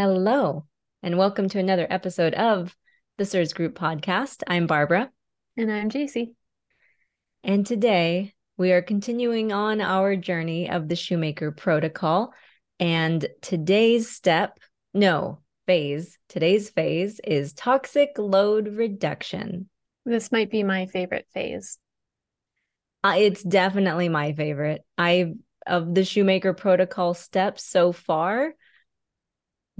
Hello, and welcome to another episode of the CIRS Group podcast. I'm Barbara. And I'm Jacie. And today we are continuing on our journey of the Shoemaker Protocol. And today's phase is toxic load reduction. This might be my favorite phase. It's definitely my favorite. Of the Shoemaker Protocol steps so far,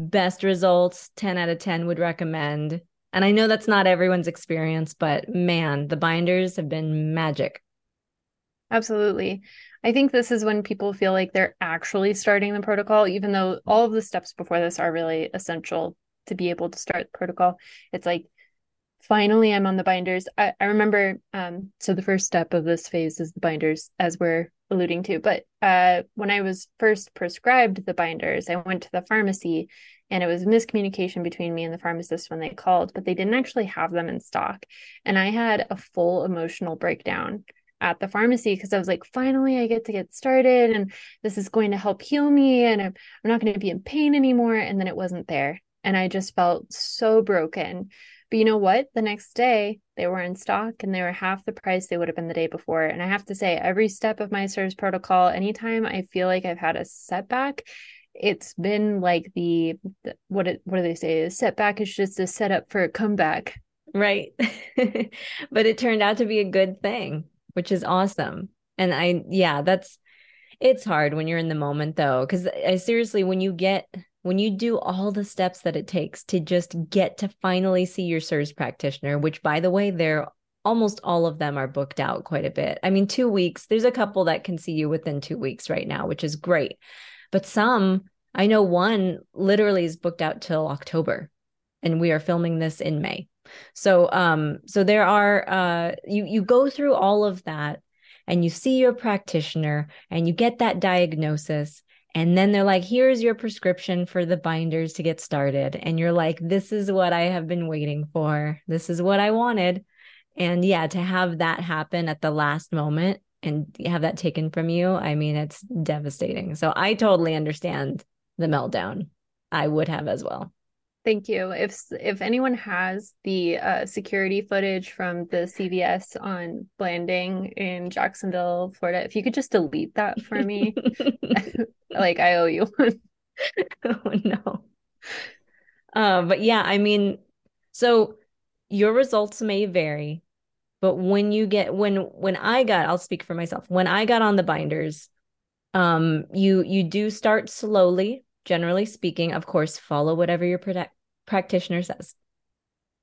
best results, 10 out of 10 would recommend. And I know that's not everyone's experience, but man, the binders have been magic. Absolutely. I think this is when people feel like they're actually starting the protocol, even though all of the steps before this are really essential to be able to start the protocol. It's like, finally, I'm on the binders. I remember, so the first step of this phase is the binders, as we're alluding to. But when I was first prescribed the binders, I went to the pharmacy, and it was miscommunication between me and the pharmacist when they called, but they didn't actually have them in stock. And I had a full emotional breakdown at the pharmacy because I was like, finally, I get to get started, and this is going to help heal me, and I'm not going to be in pain anymore. And then it wasn't there. And I just felt so broken. But you know what? The next day they were in stock and they were half the price they would have been the day before. And I have to say, every step of my CIRS protocol, anytime I feel like I've had a setback, it's been like what do they say? A setback is just a setup for a comeback. Right. But it turned out to be a good thing, which is awesome. And it's hard when you're in the moment though. Cause I seriously, when you do all the steps that it takes to just get to finally see your CIRS practitioner, which by the way, they're almost all of them are booked out quite a bit. I mean, 2 weeks, there's a couple that can see you within 2 weeks right now, which is great. But I know one literally is booked out till October, and we are filming this in May. So there are, you go through all of that and you see your practitioner and you get that diagnosis. And then they're like, here's your prescription for the binders to get started. And you're like, this is what I have been waiting for. This is what I wanted. And yeah, to have that happen at the last moment and have that taken from you, I mean, it's devastating. So I totally understand the meltdown. I would have as well. Thank you. If anyone has the security footage from the CVS on landing in Jacksonville, Florida, if you could just delete that for me, like I owe you one. Oh no. But yeah, I mean, so your results may vary, but I'll speak for myself. When I got on the binders, you do start slowly. Generally speaking, of course, follow whatever your practitioner says.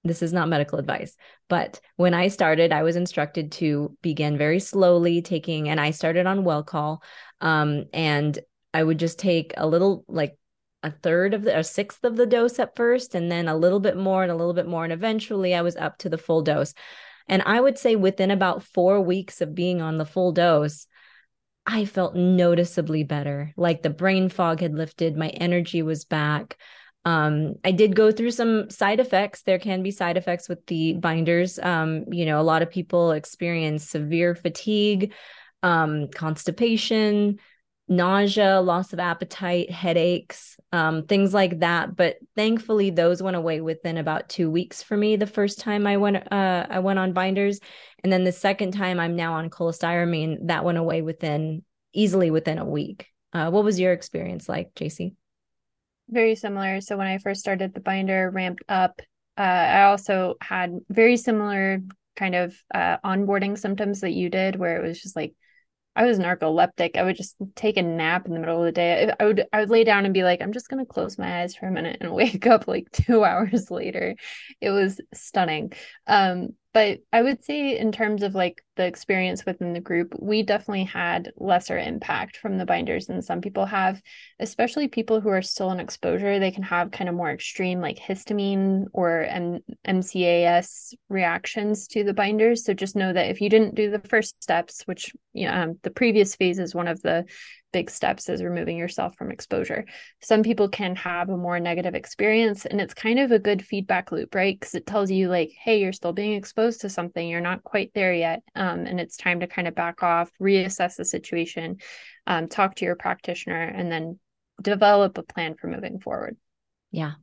This is not medical advice, but when I started, I was instructed to begin very slowly and I started on Welchol, and I would just take a little, like a sixth of the dose at first, and then a little bit more and a little bit more. And eventually I was up to the full dose. And I would say within about 4 weeks of being on the full dose, I felt noticeably better. Like the brain fog had lifted, my energy was back. I did go through some side effects. There can be side effects with the binders. A lot of people experience severe fatigue, constipation, nausea, loss of appetite, headaches, things like that. But thankfully, those went away within about 2 weeks for me. The first time I went on binders, and then the second time I'm now on cholestyramine, that went away easily within a week. What was your experience like, Jacie? Very similar. So when I first started, the binder ramped up. I also had very similar kind of onboarding symptoms that you did, where it was just like, I was narcoleptic. I would just take a nap in the middle of the day. I would lay down and be like, I'm just going to close my eyes for a minute and wake up like 2 hours later. It was stunning. But I would say in terms of like the experience within the group, we definitely had lesser impact from the binders than some people have, especially people who are still in exposure. They can have kind of more extreme like histamine or MCAS reactions to the binders. So just know that if you didn't do the first steps, which the previous phase is one of the big steps, is removing yourself from exposure. Some people can have a more negative experience, and it's kind of a good feedback loop, right? Because it tells you like, hey, you're still being exposed to something. You're not quite there yet. And it's time to kind of back off, reassess the situation, talk to your practitioner, and then develop a plan for moving forward. Yeah.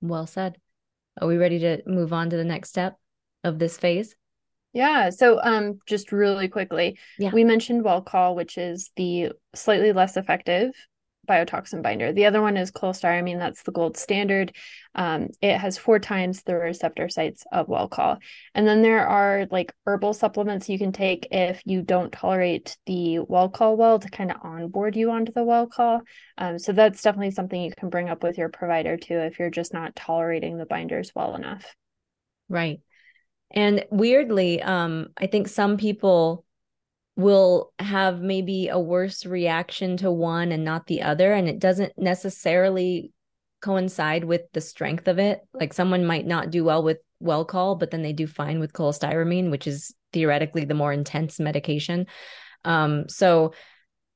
Well said. Are we ready to move on to the next step of this phase? Yeah. So just really quickly, we mentioned Welchol, which is the slightly less effective biotoxin binder. The other one is cholestyramine. That's the gold standard. It has 4 times the receptor sites of Welchol. And then there are like herbal supplements you can take if you don't tolerate the Welchol well to kind of onboard you onto the Welchol. So that's definitely something you can bring up with your provider too, if you're just not tolerating the binders well enough. Right. And weirdly, I think some people will have maybe a worse reaction to one and not the other. And it doesn't necessarily coincide with the strength of it. Like someone might not do well with Welchol, but then they do fine with cholestyramine, which is theoretically the more intense medication. So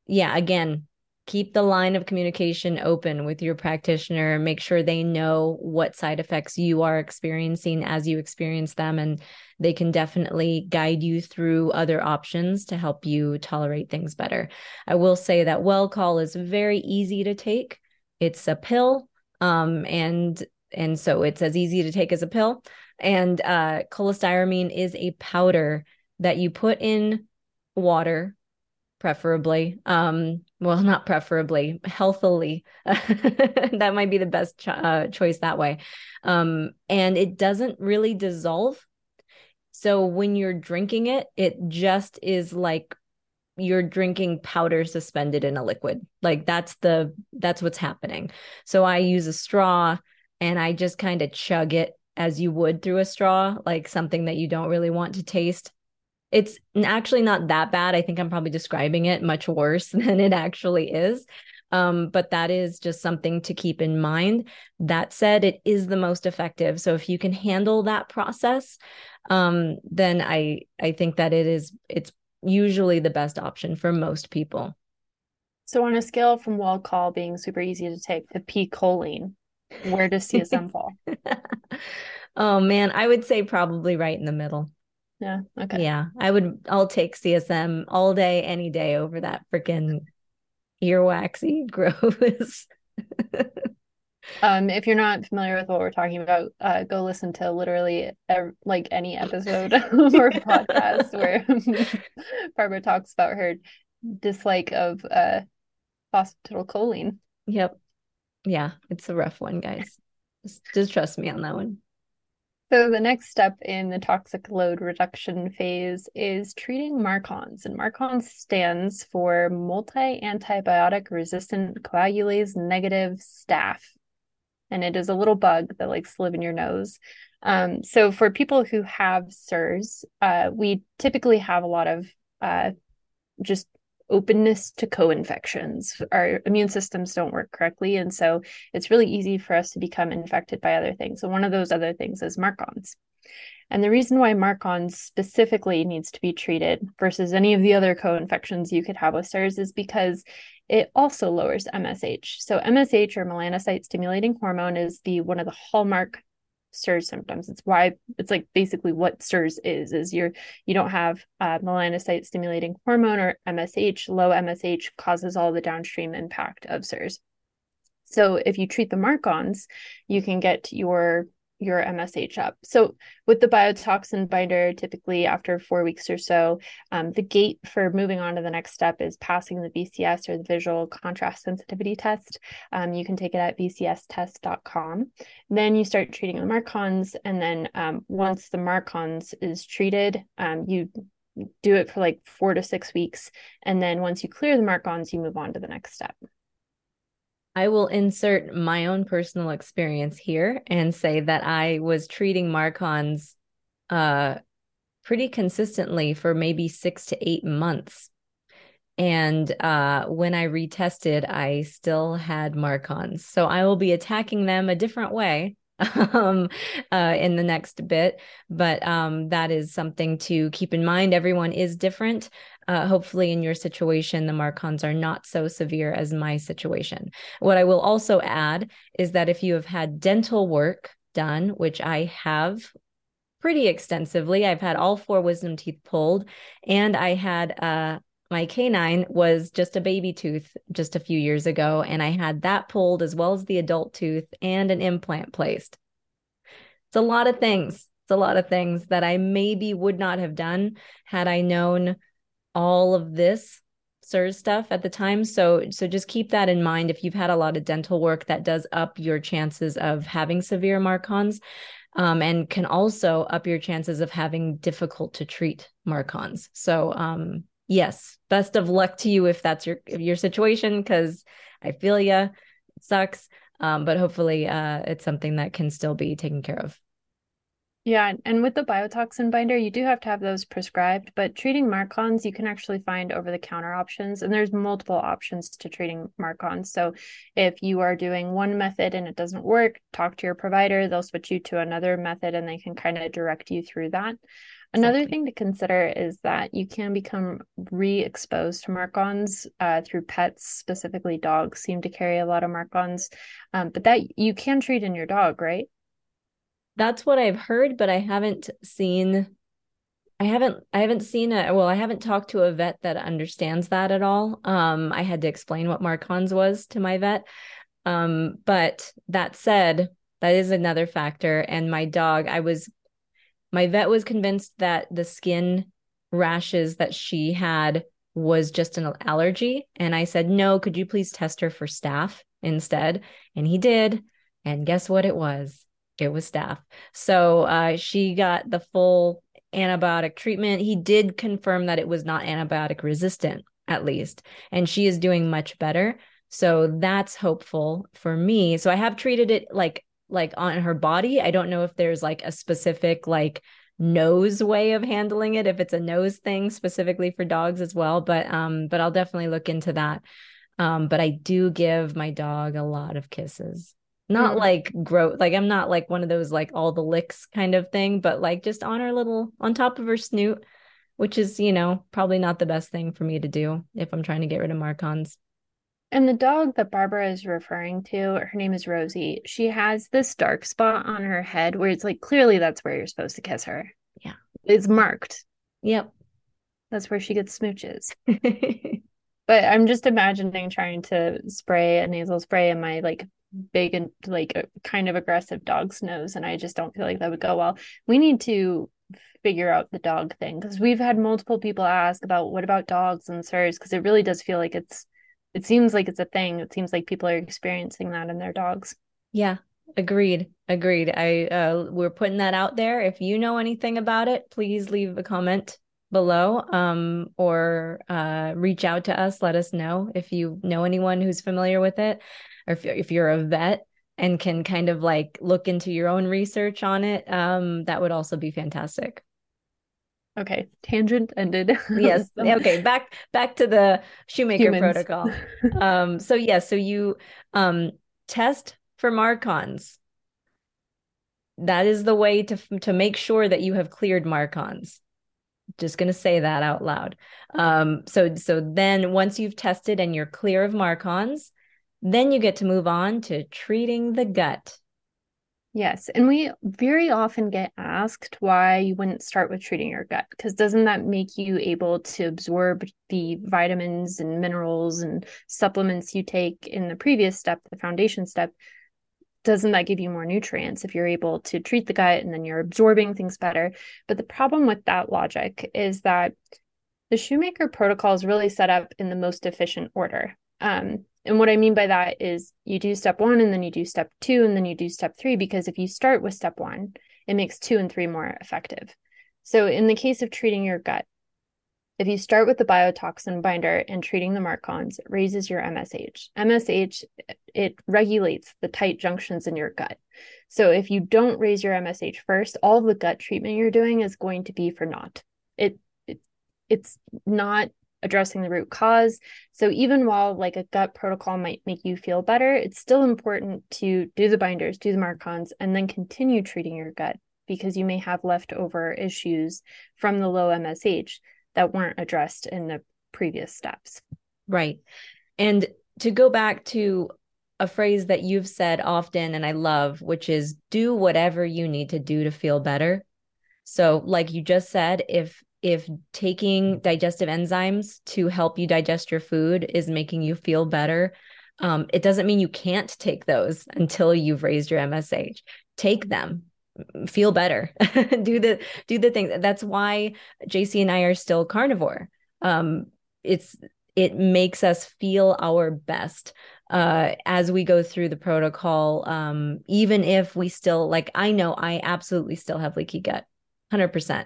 yeah, again, keep the line of communication open with your practitioner. Make sure they know what side effects you are experiencing as you experience them. And they can definitely guide you through other options to help you tolerate things better. I will say that Welchol is very easy to take. It's a pill. And so it's as easy to take as a pill. And cholestyramine is a powder that you put in water, preferably. Well, not preferably, healthily. That might be the best choice that way. And it doesn't really dissolve. So when you're drinking it, it just is like you're drinking powder suspended in a liquid. Like that's what's happening. So I use a straw and I just kind of chug it as you would through a straw, like something that you don't really want to taste. It's actually not that bad. I think I'm probably describing it much worse than it actually is. But that is just something to keep in mind. That said, it is the most effective. So if you can handle that process, then I think that it's usually the best option for most people. So on a scale from Welchol being super easy to take to P-choline, where does CSM fall? Oh man, I would say probably right in the middle. Yeah. Okay. Yeah. I'll take CSM all day, any day over that freaking earwaxy gross. If you're not familiar with what we're talking about, go listen to literally like any episode of our podcast where Barbara talks about her dislike of phosphatidylcholine. Yep. Yeah. It's a rough one, guys. Just trust me on that one. So the next step in the toxic load reduction phase is treating MARCoNs. And MARCoNs stands for multi-antibiotic resistant coagulase negative staph. And it is a little bug that likes to live in your nose. So for people who have CIRS, we typically have a lot of just openness to co-infections. Our immune systems don't work correctly. And so it's really easy for us to become infected by other things. And one of those other things is MARCoNs. And the reason why MARCoNs specifically needs to be treated versus any of the other co-infections you could have with CIRS is because it also lowers MSH. So MSH, or melanocyte stimulating hormone, is one of the hallmark CIRS symptoms. It's why it's like basically what CIRS is you don't have melanocyte stimulating hormone or MSH. Low MSH causes all the downstream impact of CIRS. So if you treat the MARCoNs, you can get your MSH up. So with the biotoxin binder, typically after 4 weeks or so, the gate for moving on to the next step is passing the VCS, or the visual contrast sensitivity test. You can take it at bcstest.com. Then you start treating the MARCoNs. And then once the MARCoNs is treated, you do it for like 4 to 6 weeks. And then once you clear the MARCoNs, you move on to the next step. I will insert my own personal experience here and say that I was treating MARCoNs pretty consistently for maybe 6 to 8 months. And when I retested, I still had MARCoNs. So I will be attacking them a different way in the next bit. But that is something to keep in mind. Everyone is different. Hopefully in your situation, the MARCoNs are not so severe as my situation. What I will also add is that if you have had dental work done, which I have pretty extensively, I've had all 4 wisdom teeth pulled, and I had my canine was just a baby tooth just a few years ago, and I had that pulled as well as the adult tooth and an implant placed. It's a lot of things. It's a lot of things that I maybe would not have done had I known all of this CIRS stuff at the time. So just keep that in mind. If you've had a lot of dental work, that does up your chances of having severe MARCoNs, and can also up your chances of having difficult to treat MARCoNs. So yes, best of luck to you if that's your situation, because I feel ya, it sucks. But hopefully it's something that can still be taken care of. Yeah. And with the biotoxin binder, you do have to have those prescribed, but treating MARCoNs, you can actually find over-the-counter options, and there's multiple options to treating MARCoNs. So if you are doing one method and it doesn't work, talk to your provider, they'll switch you to another method and they can kind of direct you through that. Another thing to consider is that you can become re-exposed to MARCoNs through pets. Specifically, dogs seem to carry a lot of MARCoNs, but that you can treat in your dog, right? That's what I've heard, but I haven't seen, I haven't talked to a vet that understands that at all. I had to explain what MARCoNs was to my vet. But that said, that is another factor. And my dog, my vet was convinced that the skin rashes that she had was just an allergy. And I said, no, could you please test her for staph instead? And he did. And guess what it was? It was staph. So she got the full antibiotic treatment. He did confirm that it was not antibiotic resistant, at least. And she is doing much better. So that's hopeful for me. So I have treated it like on her body. I don't know if there's like a specific like nose way of handling it, if it's a nose thing specifically for dogs as well. But I'll definitely look into that. But I do give my dog a lot of kisses. Not like gross, like I'm not like one of those like all the licks kind of thing, but like just on her little, on top of her snoot, which is, you know, probably not the best thing for me to do if I'm trying to get rid of MARCoNs. And the dog that Barbara is referring to, her name is Rosie. She has this dark spot on her head where it's like, clearly that's where you're supposed to kiss her. Yeah. It's marked. Yep. That's where she gets smooches. But I'm just imagining trying to spray a nasal spray in my like big and like a kind of aggressive dog's nose, and I just don't feel like that would go well. We need to figure out the dog thing, because we've had multiple people ask about what about dogs and CIRS, because it really does feel like it seems like it's a thing. It seems like people are experiencing that in their dogs. Yeah, agreed. We're putting that out there. If you know anything about it, please leave a comment below, or reach out to us. Let us know if you know anyone who's familiar with it, or if you're a vet and can kind of like look into your own research on it, that would also be fantastic. Okay, tangent ended. Yes. Okay, back to the Shoemaker protocol. So you test for MARCoNs. That is the way to make sure that you have cleared MARCoNs. Just going to say that out loud. So then once you've tested and you're clear of MARCoNs, then you get to move on to treating the gut. Yes. And we very often get asked why you wouldn't start with treating your gut, because doesn't that make you able to absorb the vitamins and minerals and supplements you take in the previous step, the foundation step? Doesn't that give you more nutrients if you're able to treat the gut and then you're absorbing things better? But the problem with that logic is that the Shoemaker protocol is really set up in the most efficient order. And what I mean by that is you do step one, and then you do step two, and then you do step three, because if you start with step one, it makes two and three more effective. So in the case of treating your gut, if you start with the biotoxin binder and treating the MARCoNs, it raises your MSH. MSH, it regulates the tight junctions in your gut. So if you don't raise your MSH first, all of the gut treatment you're doing is going to be for naught. It's not addressing the root cause. So even while like a gut protocol might make you feel better, it's still important to do the binders, do the MARCoNs, and then continue treating your gut, because you may have leftover issues from the low MSH that weren't addressed in the previous steps. Right. And to go back to a phrase that you've said often and I love, which is do whatever you need to do to feel better. So like you just said, if if taking digestive enzymes to help you digest your food is making you feel better, it doesn't mean you can't take those until you've raised your MSH. Take them, feel better, do the things. That's why JC and I are still carnivore. It makes us feel our best as we go through the protocol, even if we still, like, I know I absolutely still have leaky gut, 100%.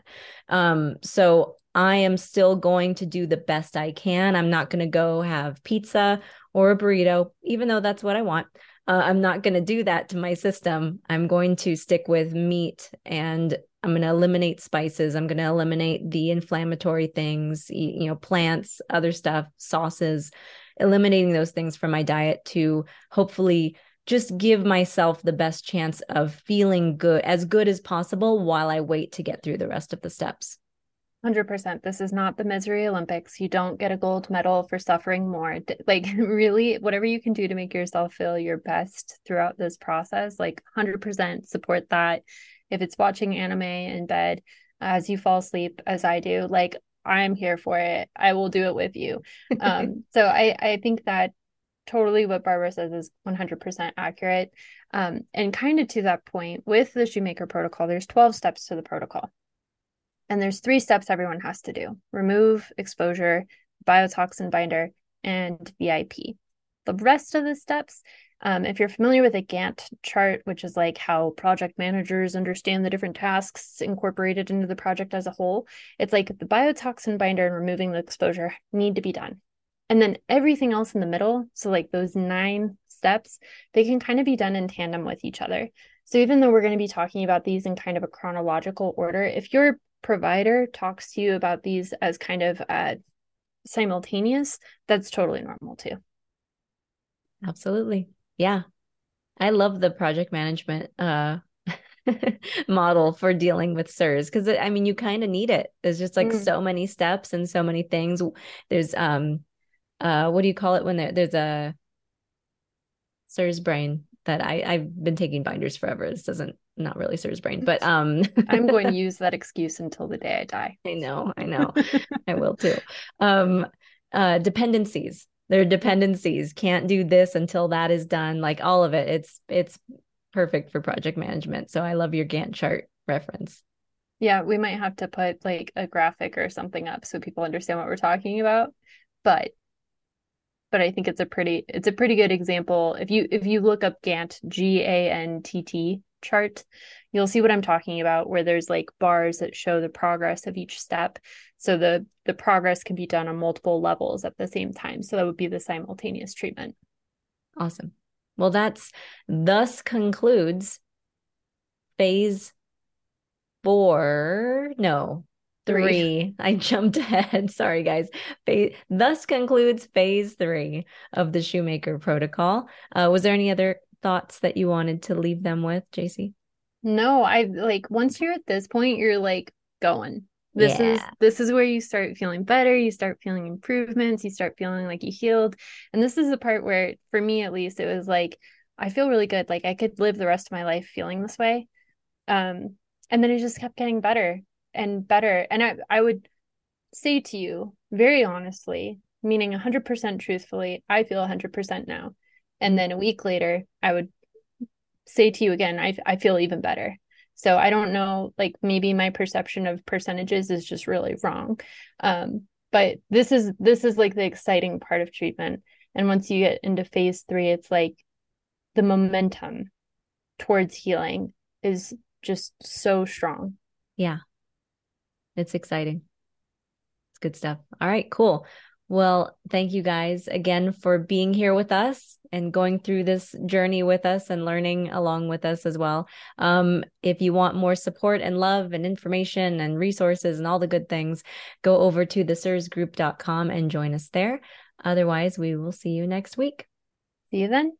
So I am still going to do the best I can. I'm not going to go have pizza or a burrito, even though that's what I want. I'm not going to do that to my system. I'm going to stick with meat, and I'm going to eliminate spices. I'm going to eliminate the inflammatory things, plants, other stuff, sauces, eliminating those things from my diet to hopefully just give myself the best chance of feeling good as possible while I wait to get through the rest of the steps. 100%. This is not the misery Olympics. You don't get a gold medal for suffering more. Like, really, whatever you can do to make yourself feel your best throughout this process, like 100% support that. If it's watching anime in bed as you fall asleep, as I do, like, I'm here for it. I will do it with you. So I think that totally what Barbara says is 100% accurate. And kind of to that point, with the Shoemaker protocol, there's 12 steps to the protocol. And there's 3 steps everyone has to do: remove, exposure, biotoxin binder, and VIP. The rest of the steps, if you're familiar with a Gantt chart, which is like how project managers understand the different tasks incorporated into the project as a whole, it's like the biotoxin binder and removing the exposure need to be done. And then everything else in the middle, so like those 9 steps, they can kind of be done in tandem with each other. So even though we're going to be talking about these in kind of a chronological order, if you're provider talks to you about these as kind of simultaneous, that's totally normal too. Absolutely. Yeah. I love the project management model for dealing with CIRS, because I mean, you kind of need it. There's just like so many steps and so many things. There's, what do you call it when there's a CIRS brain that I've been taking binders forever. This doesn't, not really CIRS brain, but I'm going to use that excuse until the day I die. I know. I will too. Dependencies. There are dependencies. Can't do this until that is done. Like all of it. It's perfect for project management. So I love your Gantt chart reference. Yeah, we might have to put like a graphic or something up so people understand what we're talking about. But I think it's a pretty good example. If you look up Gantt, GANTT chart, you'll see what I'm talking about, where there's like bars that show the progress of each step. So the progress can be done on multiple levels at the same time. So that would be the simultaneous treatment. Awesome. Well, thus concludes phase 4. No, 3. I jumped ahead. Sorry, guys. Thus concludes phase 3 of the Shoemaker protocol. Was there any other thoughts that you wanted to leave them with, JC? No, I like, once you're at this point, you're like going. This is where you start feeling better. You start feeling improvements. You start feeling like you healed. And this is the part where, for me at least, it was like, I feel really good. Like I could live the rest of my life feeling this way. And then it just kept getting better and better. And I would say to you very honestly, meaning 100% truthfully, I feel 100% now. And then a week later, I would say to you again, I feel even better. So I don't know, like maybe my perception of percentages is just really wrong. But this is like the exciting part of treatment. And once you get into phase 3, it's like the momentum towards healing is just so strong. Yeah. It's exciting. It's good stuff. All right, cool. Well, thank you guys again for being here with us and going through this journey with us and learning along with us as well. If you want more support and love and information and resources and all the good things, go over to TheCIRSGroup.com and join us there. Otherwise, we will see you next week. See you then.